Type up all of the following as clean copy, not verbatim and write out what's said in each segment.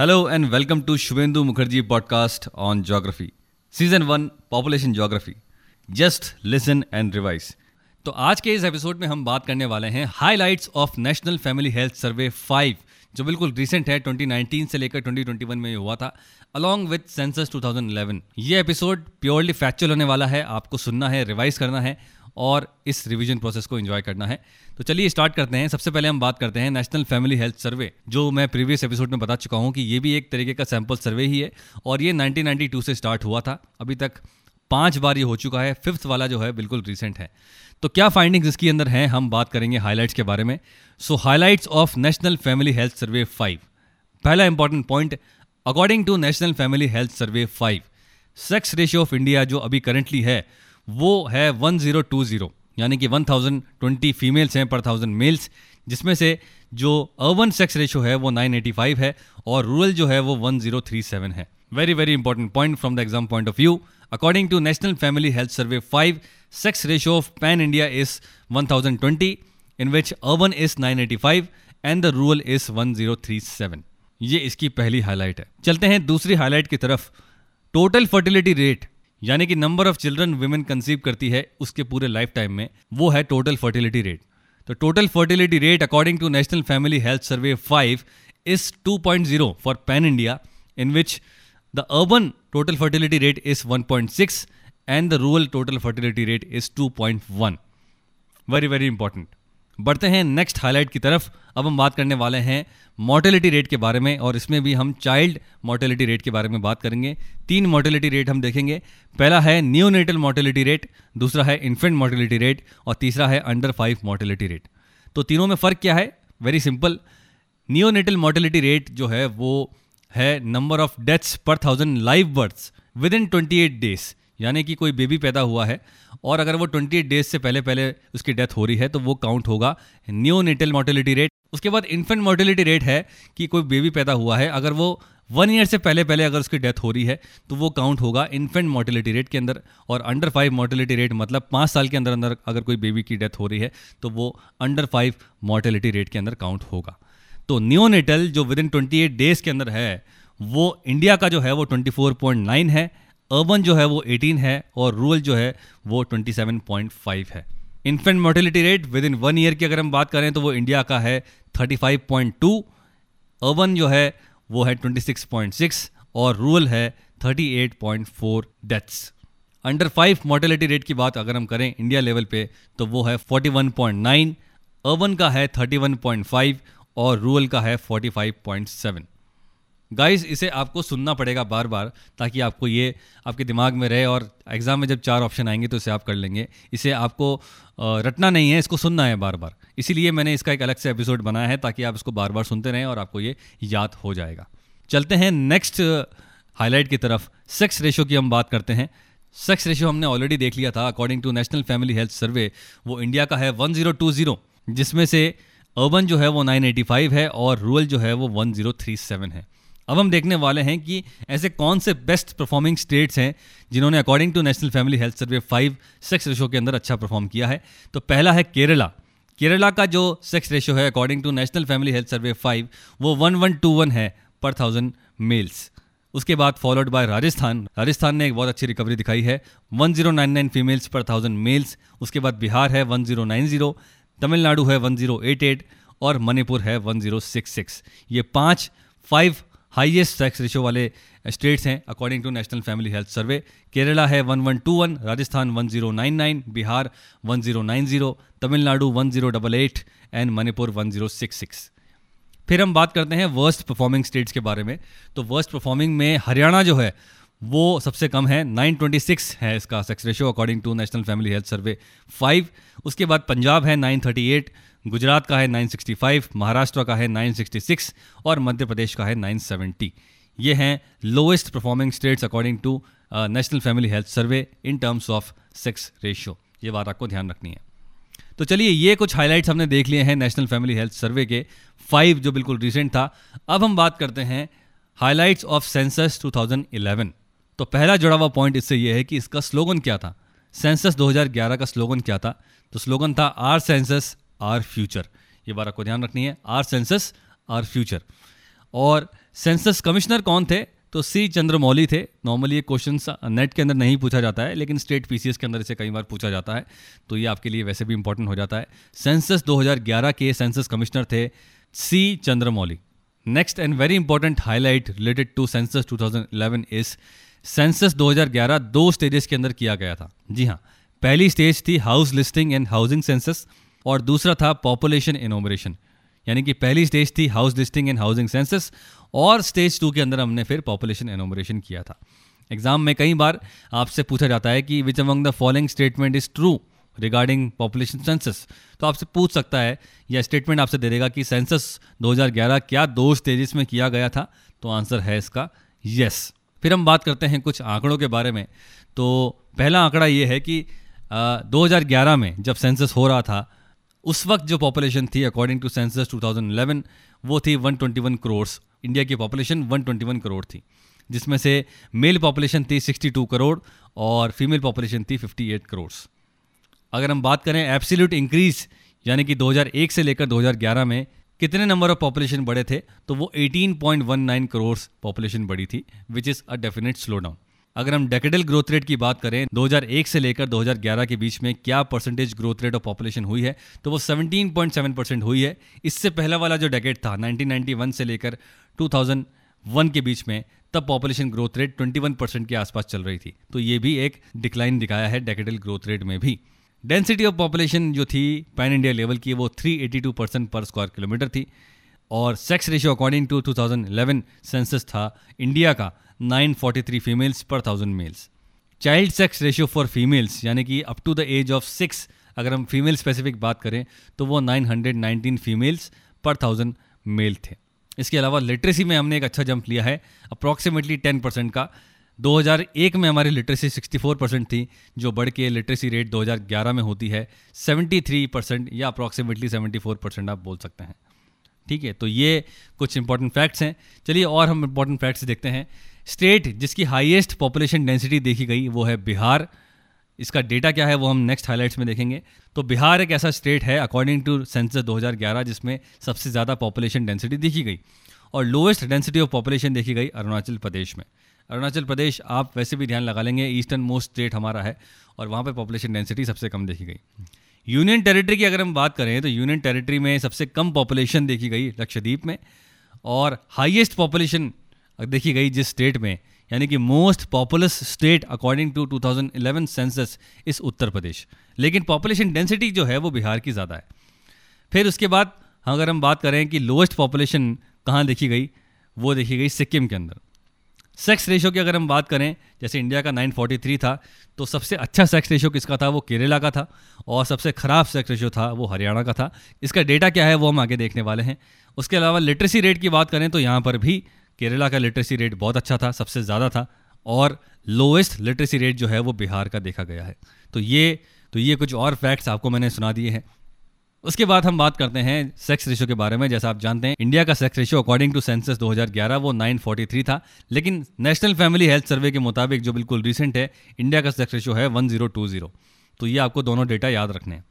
Hello and welcome to Shubhendu Mukherjee podcast on Geography. Season 1 Population Geography. Just listen and revise. तो आज के इस episode में हम बात करने वाले हैं highlights of national family health survey 5 जो बिल्कुल रिसेंट है 2019 से लेकर 2021 में हुआ था अलॉन्ग विद सेंसस 2011. ये एपिसोड प्योरली फैक्चुअल होने वाला है. आपको सुनना है, रिवाइज करना है और इस रिवीजन प्रोसेस को एंजॉय करना है. तो चलिए स्टार्ट करते हैं. सबसे पहले हम बात करते हैं नेशनल फैमिली हेल्थ सर्वे, जो मैं प्रीवियस एपिसोड में बता चुका हूँ कि ये भी एक तरीके का सैंपल सर्वे ही है और ये 1992 से स्टार्ट हुआ था. अभी तक 5 बार ये हो चुका है. 5th वाला जो है बिल्कुल रिसेंट है. तो क्या फाइंडिंग्स इसके अंदर हैं, हम बात करेंगे हाईलाइट्स के बारे में. So highlights of national family health survey 5. पहला important point, according to national family health survey 5 sex ratio of India जो अभी करंटली है वो है 1020, यानी कि 1020 फीमेल्स हैं पर 1000 मेल्स, जिसमें से जो अर्बन सेक्स रेशियो है वो 985 है और रूरल जो है वो 1037 है. Very very important point from the exam point of view. According to national family health survey 5 sex ratio of pan India is 1020 in which urban is 985 and the rural is 1037. ये इसकी पहली highlight है. चलते हैं दूसरी highlight की तरफ. Total fertility rate यानी कि number of children women conceive करती है उसके पूरे लाइफ टाइम में, वो है टोटल फर्टिलिटी रेट. तो total fertility rate according to national family health survey 5 is 2.0 for pan India, in which the urban total fertility rate is 1.6 and the rural total fertility rate is 2.1. Very very important. बढ़ते हैं next highlight की तरफ. अब हम बात करने वाले हैं मॉर्टेलिटी रेट के बारे में और इसमें भी हम चाइल्ड मॉर्टेलिटी रेट के बारे में बात करेंगे. 3 मॉर्टेलिटी रेट हम देखेंगे. पहला है नियोनेटल मॉर्टेलिटी रेट, दूसरा है इन्फेंट मॉर्टेलिटी रेट और तीसरा है अंडर 5 मॉर्टेलिटी रेट. तो तीनों में फ़र्क क्या है? Very simple. Neonatal mortality rate जो है वो है नंबर ऑफ डेथ्स पर 1000 live births within 28 days, यानी कि कोई बेबी पैदा हुआ है और अगर वो 28 डेज से पहले उसकी डेथ हो रही है तो वो काउंट होगा नियोनेटल मॉर्टेलिटी रेट. उसके बाद इन्फेंट मॉर्टेलिटी रेट है कि कोई बेबी पैदा हुआ है, अगर वो 1 ईयर से पहले अगर उसकी डेथ हो रही है तो वो काउंट होगा इन्फेंट मॉर्टेलिटी रेट के अंदर. और अंडर 5 मॉर्टेलिटी रेट मतलब 5 साल के अंदर अगर कोई बेबी की डेथ हो रही है तो वो अंडर 5 मॉर्टेलिटी रेट के अंदर काउंट होगा. तो नियोनेटल जो विद इन 28 डेज के अंदर है वो इंडिया का जो है वो 24.9 है, अर्बन जो है वो 18 है और रूरल जो है वो 27.5 है. Infant mortality rate within 1 year की अगर हम बात करें तो वो इंडिया का है 35.2, अर्बन जो है वो है 26.6 और रूरल है 38.4 डेथ्स. अंडर 5 मॉर्टेलिटी रेट की बात अगर हम करें इंडिया लेवल पे तो वो है 41.9, अर्बन का है 31.5 और रूरल का है 45.7. गाइस इसे आपको सुनना पड़ेगा बार बार ताकि आपको ये आपके दिमाग में रहे और एग्ज़ाम में जब 4 ऑप्शन आएंगे तो इसे आप कर लेंगे. इसे आपको रटना नहीं है, इसको सुनना है बार बार. इसीलिए मैंने इसका एक अलग से एपिसोड बनाया है ताकि आप इसको बार बार सुनते रहें और आपको ये याद हो जाएगा. चलते हैं नेक्स्ट हाईलाइट की तरफ. सेक्स रेशो की हम बात करते हैं. सेक्स रेशो हमने ऑलरेडी देख लिया था. According to national family health survey वो इंडिया का है 1020, जिसमें से अर्बन जो है वो 985 है और रूरल जो है वो 1037 है. अब हम देखने वाले हैं कि ऐसे कौन से बेस्ट परफॉर्मिंग स्टेट्स हैं जिन्होंने according to national family health survey 5 sex ratio के अंदर अच्छा परफॉर्म किया है. तो पहला है केरला. केरला का जो सेक्स रेशो है according to national family health survey 5 वो 1121 है पर 1000 मेल्स. उसके बाद फॉलोड बाय राजस्थान. राजस्थान ने एक बहुत अच्छी रिकवरी दिखाई है, 1099 फीमेल्स पर 1000 मेल्स. उसके बाद बिहार है 1090, तमिलनाडु है 1088 और मणिपुर है 1066. ये 5 हाईएस्ट सेक्स रेशो वाले स्टेट्स हैं according to national family health survey. Kerala है 1121, राजस्थान 1099, बिहार 1090, तमिलनाडु 1088 एंड मणिपुर 1066. फिर हम बात करते हैं वर्स्ट परफॉर्मिंग स्टेट्स के बारे में. तो वर्स्ट परफॉर्मिंग में हरियाणा जो है वो सबसे कम है, 926 है इसका sex ratio according to national family health survey 5. उसके बाद पंजाब है 938, गुजरात का है 965, महाराष्ट्र का है 966 और मध्य प्रदेश का है 970. ये हैं lowest performing states according to national family health survey in terms of sex ratio. ये बात आपको ध्यान रखनी है. तो चलिए ये कुछ हाईलाइट्स हमने देख लिए हैं नेशनल फैमिली हेल्थ सर्वे के 5 जो बिल्कुल रिसेंट था. अब हम बात करते हैं हाईलाइट्स ऑफ सेंसस 2011. तो पहला जुड़ा हुआ पॉइंट इससे यह है कि इसका स्लोगन क्या था. सेंसस 2011 का स्लोगन क्या था? तो स्लोगन था आर सेंसस आर फ्यूचर. ये बात आपको ध्यान रखनी है, आर सेंसस आर फ्यूचर. और सेंसस कमिश्नर कौन थे, तो सी चंद्रमौली थे। नॉर्मली ये क्वेश्चन नेट के अंदर नहीं पूछा जाता है, लेकिन स्टेट पीसीएस के अंदर इसे कई बार पूछा जाता है, तो ये आपके लिए वैसे भी इंपॉर्टेंट हो जाता है। सेंसस 2011 के सेंसस कमिश्नर थे C Chandramouli. Next and very important highlight related to census 2011 is census 2011 दो स्टेजेस के अंदर किया गया था। जी हाँ, पहली स्टेज थी house listing and housing census और दूसरा था पॉपुलेशन इनोमरेशन। यानी कि पहली स्टेज थी house listing and housing census और स्टेज 2 के अंदर हमने फिर पॉपुलेशन एनोमरेशन किया था। एग्जाम में कई बार आपसे पूछा जाता है कि which among the following statement is true regarding population census, तो आपसे पूछ सकता है या स्टेटमेंट आपसे दे देगा कि सेंसस 2011 क्या दो स्टेजेस में किया गया था, तो आंसर है इसका येस। फिर हम बात करते हैं कुछ आंकड़ों के बारे में। तो पहला आंकड़ा ये है कि 2011 में जब सेंसस हो रहा था उस वक्त जो पॉपुलेशन थी अकॉर्डिंग टू सेंसस 2011 वो थी 121 करोड़। इंडिया की पॉपुलेशन 121 करोड़ थी, जिसमें से मेल पॉपुलेशन थी 62 करोड़ और फीमेल पॉपुलेशन थी 58 करोड़। अगर हम बात करें एब्सोल्यूट इंक्रीज यानी कि 2001 से लेकर 2011 में कितने नंबर ऑफ पॉपुलेशन बढ़े थे, तो वो 18.19 करोड़ पॉपुलेशन बढ़ी थी, which is a definite slow down. अगर हम डेकेडल ग्रोथ रेट की बात करें 2001 से लेकर 2011 के बीच में क्या percentage growth rate of population हुई है, तो वो 17.7% हुई है। इससे पहला वाला जो डेकेड था 1991 से लेकर 2001 के बीच में, तब पॉपुलेशन ग्रोथ रेट 21% के आसपास चल रही थी, तो ये भी एक डिक्लाइन दिखाया है डेकेडल ग्रोथ रेट में भी। डेंसिटी ऑफ पॉपुलेशन जो थी पैन इंडिया लेवल की वो 382% पर स्क्वायर किलोमीटर थी और sex ratio according to 2011 census था इंडिया का 943 फीमेल्स पर 1000 males. Child sex ratio for females यानी कि up to the age of 6 अगर हम फीमेल स्पेसिफिक बात करें तो वो 919 फीमेल्स पर 1000 मेल थे। इसके अलावा लिटरेसी में हमने एक अच्छा जंप लिया है अप्रॉक्सीमेटली 10% का। 2001 में हमारी लिटरेसी 64% थी, जो बढ़ के लिटरेसी रेट 2011 में होती है 73% या अप्रॉक्सीमेटली 74% आप बोल सकते हैं। ठीक है, तो ये कुछ इंपॉर्टेंट फैक्ट्स हैं। चलिए और हम इंपॉर्टेंट फैक्ट्स देखते हैं। स्टेट जिसकी हाईएस्ट पॉपुलेशन डेंसिटी देखी गई वो है बिहार। इसका डेटा क्या है वो हम नेक्स्ट हाईलाइट्स में देखेंगे। तो बिहार एक ऐसा स्टेट है अकॉर्डिंग टू सेंसस 2011 जिसमें सबसे ज़्यादा पॉपुलेशन डेंसिटी देखी गई और लोएस्ट डेंसिटी ऑफ पॉपुलेशन देखी गई अरुणाचल प्रदेश में। अरुणाचल प्रदेश आप वैसे भी ध्यान लगा लेंगे, ईस्टर्न मोस्ट स्टेट हमारा है और वहाँ पर पॉपुलेशन डेंसिटी सबसे कम देखी गई। यूनियन टेरिटरी की अगर हम बात करें तो यूनियन टेरिटरी में सबसे कम पॉपुलेशन देखी गई लक्षद्वीप में और हाईएस्ट पॉपुलेशन देखी गई जिस स्टेट में यानी कि most populous state according to 2011 census इस उत्तर प्रदेश, लेकिन पॉपुलेशन डेंसिटी जो है वो बिहार की ज़्यादा है। फिर उसके बाद अगर हम बात करें कि लोएस्ट पॉपुलेशन कहाँ देखी गई, वो देखी गई सिक्किम के अंदर। सेक्स रेशो की अगर हम बात करें, जैसे इंडिया का 943 था, तो सबसे अच्छा सेक्स रेशो किसका था, वो केरला का था और सबसे ख़राब सेक्स रेशो था वो हरियाणा का था। इसका डेटा क्या है वो हम आगे देखने वाले हैं। उसके अलावा लिटरेसी रेट की बात करें तो यहाँ पर भी केरला का लिटरेसी रेट बहुत अच्छा था, सबसे ज़्यादा था और लोएस्ट लिटरेसी रेट जो है वो बिहार का देखा गया है। तो ये कुछ और फैक्ट्स आपको मैंने सुना दिए हैं। उसके बाद हम बात करते हैं सेक्स रेशो के बारे में। जैसा आप जानते हैं इंडिया का sex ratio according to census 2011 वो 943 था, लेकिन नेशनल फैमिली हेल्थ सर्वे के मुताबिक जो बिल्कुल रिसेंट है इंडिया का सेक्स रेशो है 1020। तो ये आपको दोनों डेटा याद रखने हैं।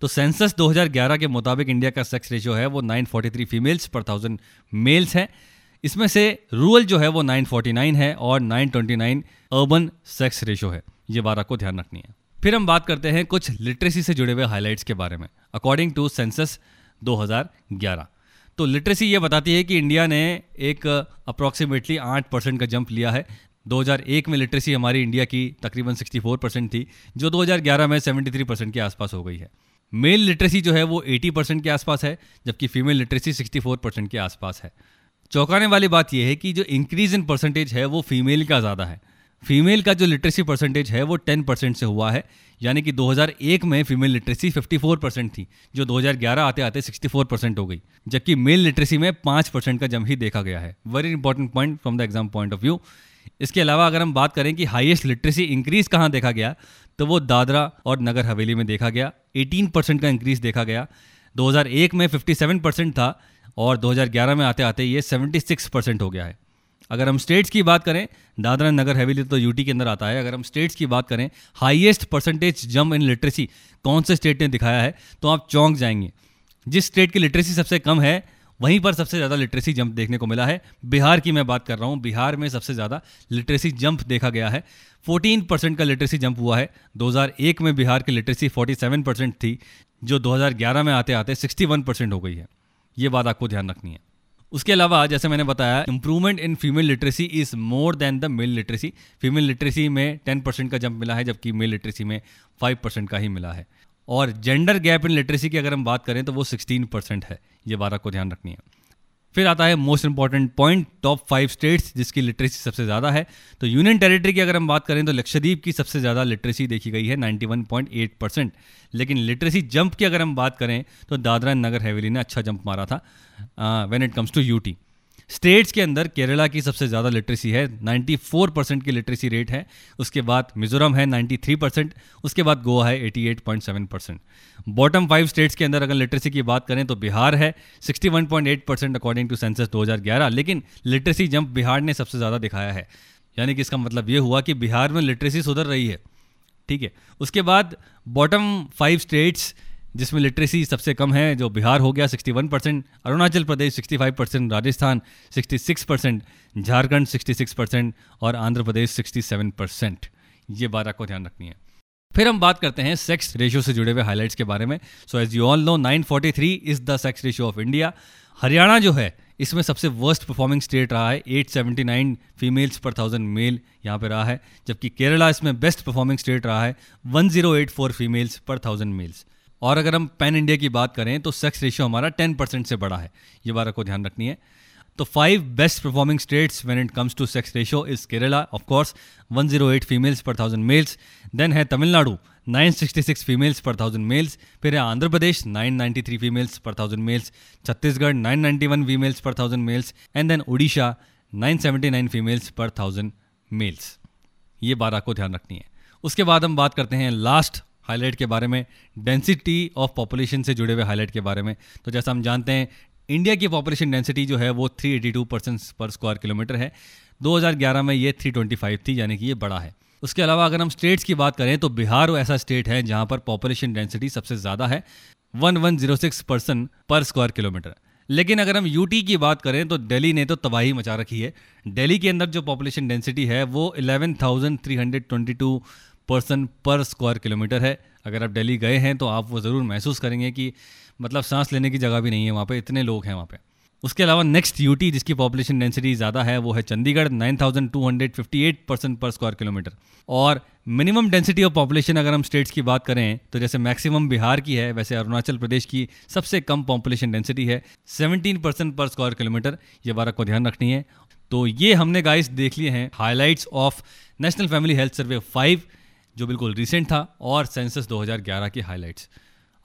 तो सेंसस 2011 के मुताबिक इंडिया का सेक्स रेशो है वो 943 फीमेल्स पर 1000 मेल्स है। इसमें से रूरल जो है वो 949 है और 929 अर्बन सेक्स रेशो है। ये बात आपको ध्यान रखनी है। फिर हम बात करते हैं कुछ लिटरेसी से जुड़े हुए हाईलाइट्स के बारे में अकॉर्डिंग टू सेंसस 2011। तो लिटरेसी ये बताती है कि इंडिया ने एक अप्रॉक्सीमेटली 8% का जंप लिया है। 2001 में लिटरेसी हमारी इंडिया की तकरीबन 64% थी, जो 2011 में 73% के आसपास हो गई है। मेल लिटरेसी जो है वो 80% के आसपास है, जबकि फीमेल लिटरेसी 64% के आसपास है। चौंकाने वाली बात यह है कि जो इंक्रीज इन परसेंटेज है वो फीमेल का ज़्यादा है। फीमेल का जो लिटरेसी परसेंटेज है वो 10% से हुआ है, यानी कि 2001 में फीमेल लिटरेसी 54% थी, जो 2011 आते आते 64% हो गई, जबकि मेल लिटरेसी में 5% का जंप ही देखा गया है। Very important point from the exam point of view. इसके अलावा अगर हम बात करें कि हाईएस्ट लिटरेसी इंक्रीज कहाँ देखा गया, तो वो दादरा और नगर हवेली में देखा गया। 18% का इंक्रीज देखा गया। 2001 में 57% था और 2011 में आते आते ये 76% हो गया है। अगर हम स्टेट्स की बात करें, दादरा नगर हवेली तो यूटी के अंदर आता है। अगर हम स्टेट्स की बात करें highest percentage jump in literacy कौन से स्टेट ने दिखाया है, तो आप चौंक जाएंगे। जिस स्टेट की लिटरेसी सबसे कम है वहीं पर सबसे ज़्यादा लिटरेसी जंप देखने को मिला है। बिहार की मैं बात कर रहा हूँ, बिहार में सबसे ज़्यादा लिटरेसी जंप देखा गया है। 14% का लिटरेसी जंप हुआ है। 2001 में बिहार की लिटरेसी 47% थी, जो 2011 में आते आते 61% हो गई है। ये बात आपको ध्यान रखनी है। उसके अलावा जैसे मैंने बताया, improvement in female literacy is more than the male literacy. Female literacy में 10% का जंप मिला है, जबकि मेल लिटरेसी में 5% का ही मिला है। और जेंडर गैप इन लिटरेसी की अगर हम बात करें तो वो 16% है। ये बात आपको ध्यान रखनी है। फिर आता है most important point, top 5 states जिसकी लिटरेसी सबसे ज़्यादा है। तो यूनियन टेरिटरी की अगर हम बात करें तो लक्षद्वीप की सबसे ज़्यादा लिटरेसी देखी गई है, 91.8%। लेकिन लिटरेसी जंप की अगर हम बात करें तो दादरा नगर हवेली ने अच्छा जंप मारा था when it comes to UT. States के अंदर केरला की सबसे ज़्यादा लिटरेसी है, 94% की लिटरेसी रेट है। उसके बाद मिजोरम है 93%, उसके बाद गोवा है 88.7%। बॉटम 5 स्टेट्स के अंदर अगर लिटरेसी की बात करें तो बिहार है 61.8% अकॉर्डिंग टू सेंसस 2011, लेकिन लिटरेसी जंप बिहार ने सबसे ज़्यादा दिखाया है। यानी कि इसका मतलब ये हुआ कि बिहार में लिटरेसी सुधर रही है, ठीक है। उसके बाद बॉटम 5 स्टेट्स जिसमें लिटरेसी सबसे कम है, जो बिहार हो गया 61%, अरुणाचल प्रदेश 65%, राजस्थान 66%, झारखंड 66% और आंध्र प्रदेश 67%। ये बात आपको ध्यान रखनी है। फिर हम बात करते हैं सेक्स रेशियो से जुड़े हुए हाइलाइट्स के बारे में। So as you all know, 943 is the sex ratio of India. Haryana जो है इसमें सबसे वर्स्ट परफॉर्मिंग स्टेट रहा है, 879 फीमेल्स पर 1000 मेल यहाँ पे रहा है, जबकि केरला इसमें बेस्ट परफॉर्मिंग स्टेट रहा है, 1084 फीमेल्स पर 1000 मेल्स। और अगर हम पैन इंडिया की बात करें तो सेक्स रेशियो हमारा 10% से बड़ा है। ये बात आपको ध्यान रखनी है। तो 5 best performing states when it comes to sex ratio is Kerala, of course 108 females पर 1000 मेल्स। देन है तमिलनाडु 966 फीमेल्स पर 1000 मेल्स। फिर है आंध्र प्रदेश 993 फीमेल्स पर 1000 मेल्स। छत्तीसगढ़ 991 फीमेल्स पर 1000 males. And then Orissa 979 females पर 1000 मेल्स। ये बात आपको ध्यान रखनी है। उसके बाद हम बात करते हैं लास्ट हाईलाइट के बारे में, डेंसिटी ऑफ पॉपुलेशन से जुड़े हुए हाईलाइट के बारे में। तो जैसा हम जानते हैं, इंडिया की पॉपुलेशन डेंसिटी जो है वो 382 पर्सन्स पर स्क्वायर किलोमीटर है। 2011 में ये 325 थी, यानी कि ये बड़ा है। उसके अलावा अगर हम स्टेट्स की बात करें तो बिहार वो ऐसा स्टेट है जहाँ पर पॉपुलेशन डेंसिटी सबसे ज़्यादा है, 1106 पर्सन पर स्क्वायर किलोमीटर। लेकिन अगर हम यूटी की बात करें तो दिल्ली ने तो तबाही मचा रखी है। दिल्ली के अंदर जो पॉपुलेशन डेंसिटी है वो 11,322 पर्सन पर स्क्वायर किलोमीटर है। अगर आप दिल्ली गए हैं तो आप वो ज़रूर महसूस करेंगे कि मतलब सांस लेने की जगह भी नहीं है वहाँ पे, इतने लोग हैं वहाँ पे। उसके अलावा नेक्स्ट यूटी जिसकी पॉपुलेशन डेंसिटी ज़्यादा है वो है चंडीगढ़, 9,258 पर्सन पर स्क्वायर किलोमीटर। और मिनिमम डेंसिटी ऑफ पॉपुलेशन अगर हम स्टेट्स की बात करें तो जैसे मैक्सिमम बिहार की है, वैसे अरुणाचल प्रदेश की सबसे कम पॉपुलेशन डेंसिटी है, 17 पर्सन पर स्क्वायर किलोमीटर। ये बात आपको ध्यान रखनी है। तो ये हमने गाइस देख लिए हैं highlights of national family health survey 5 जो बिल्कुल रिसेंट था, और सेंसस 2011 के हाइलाइट्स।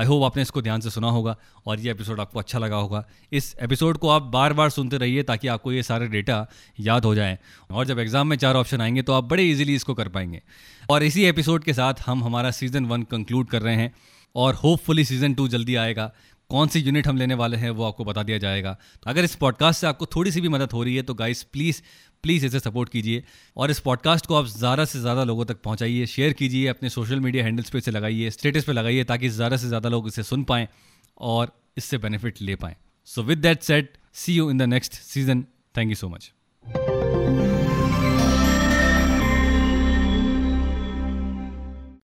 आई होप आपने इसको ध्यान से सुना होगा और ये एपिसोड आपको अच्छा लगा होगा। इस एपिसोड को आप बार बार सुनते रहिए ताकि आपको ये सारे डेटा याद हो जाएं, और जब एग्ज़ाम में 4 ऑप्शन आएंगे तो आप बड़े इजीली इसको कर पाएंगे। और इसी एपिसोड के साथ हम हमारा सीज़न 1 कंक्लूड कर रहे हैं, और होपफुली सीज़न 2 जल्दी आएगा। कौन सी यूनिट हम लेने वाले हैं वो आपको बता दिया जाएगा। तो अगर इस पॉडकास्ट से आपको थोड़ी सी भी मदद हो रही है तो गाइस प्लीज़ इसे सपोर्ट कीजिए, और इस पॉडकास्ट को आप ज़्यादा से ज़्यादा लोगों तक पहुंचाइए, शेयर कीजिए, अपने सोशल मीडिया हैंडल्स पे इसे लगाइए, स्टेटस पे लगाइए, ताकि ज़्यादा से ज़्यादा लोग इसे सुन पाएँ और इससे बेनिफिट ले पाएँ। So with that said, see you in the next season. Thank you so much.